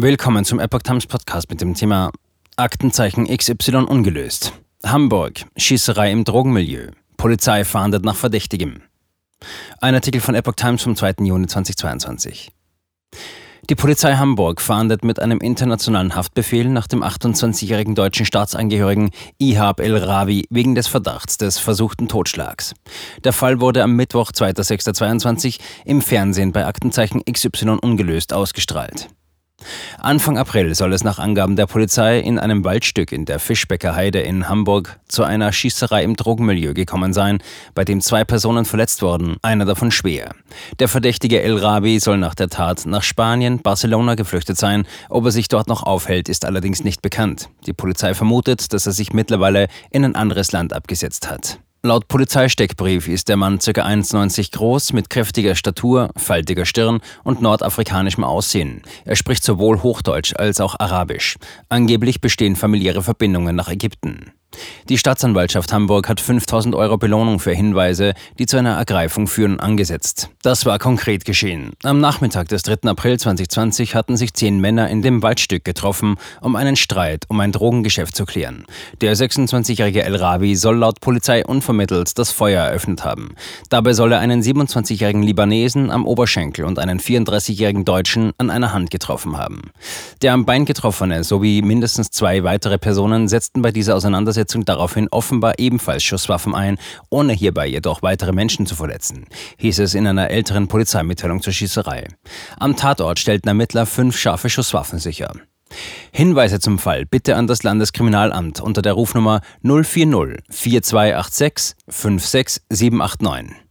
Willkommen zum Epoch Times Podcast mit dem Thema Aktenzeichen XY ungelöst. Hamburg, Schießerei im Drogenmilieu. Polizei fahndet nach Verdächtigem. Ein Artikel von Epoch Times vom 2. Juni 2022. Die Polizei Hamburg fahndet mit einem internationalen Haftbefehl nach dem 28-jährigen deutschen Staatsangehörigen Ihab El-Rawi wegen des Verdachts des versuchten Totschlags. Der Fall wurde am Mittwoch, 2.6.22 im Fernsehen bei Aktenzeichen XY ungelöst ausgestrahlt. Anfang April soll es nach Angaben der Polizei in einem Waldstück in der Fischbeker Heide in Hamburg zu einer Schießerei im Drogenmilieu gekommen sein, bei dem 2 Personen verletzt wurden, einer davon schwer. Der Verdächtige El-Rawi soll nach der Tat nach Spanien, Barcelona geflüchtet sein. Ob er sich dort noch aufhält, ist allerdings nicht bekannt. Die Polizei vermutet, dass er sich mittlerweile in ein anderes Land abgesetzt hat. Laut Polizeisteckbrief ist der Mann ca. 1,90 groß, mit kräftiger Statur, faltiger Stirn und nordafrikanischem Aussehen. Er spricht sowohl Hochdeutsch als auch Arabisch. Angeblich bestehen familiäre Verbindungen nach Ägypten. Die Staatsanwaltschaft Hamburg hat 5.000 € Belohnung für Hinweise, die zu einer Ergreifung führen, angesetzt. Das war konkret geschehen. Am Nachmittag des 3. April 2020 hatten sich 10 Männer in dem Waldstück getroffen, um einen Streit um ein Drogengeschäft zu klären. Der 26-jährige El-Rawi soll laut Polizei unvermittelt das Feuer eröffnet haben. Dabei soll er einen 27-jährigen Libanesen am Oberschenkel und einen 34-jährigen Deutschen an einer Hand getroffen haben. Der am Bein Getroffene sowie mindestens 2 weitere Personen setzten bei dieser Auseinandersetzung daraufhin offenbar ebenfalls Schusswaffen ein, ohne hierbei jedoch weitere Menschen zu verletzen, hieß es in einer älteren Polizeimitteilung zur Schießerei. Am Tatort stellten Ermittler 5 scharfe Schusswaffen sicher. Hinweise zum Fall bitte an das Landeskriminalamt unter der Rufnummer 040 4286 56789.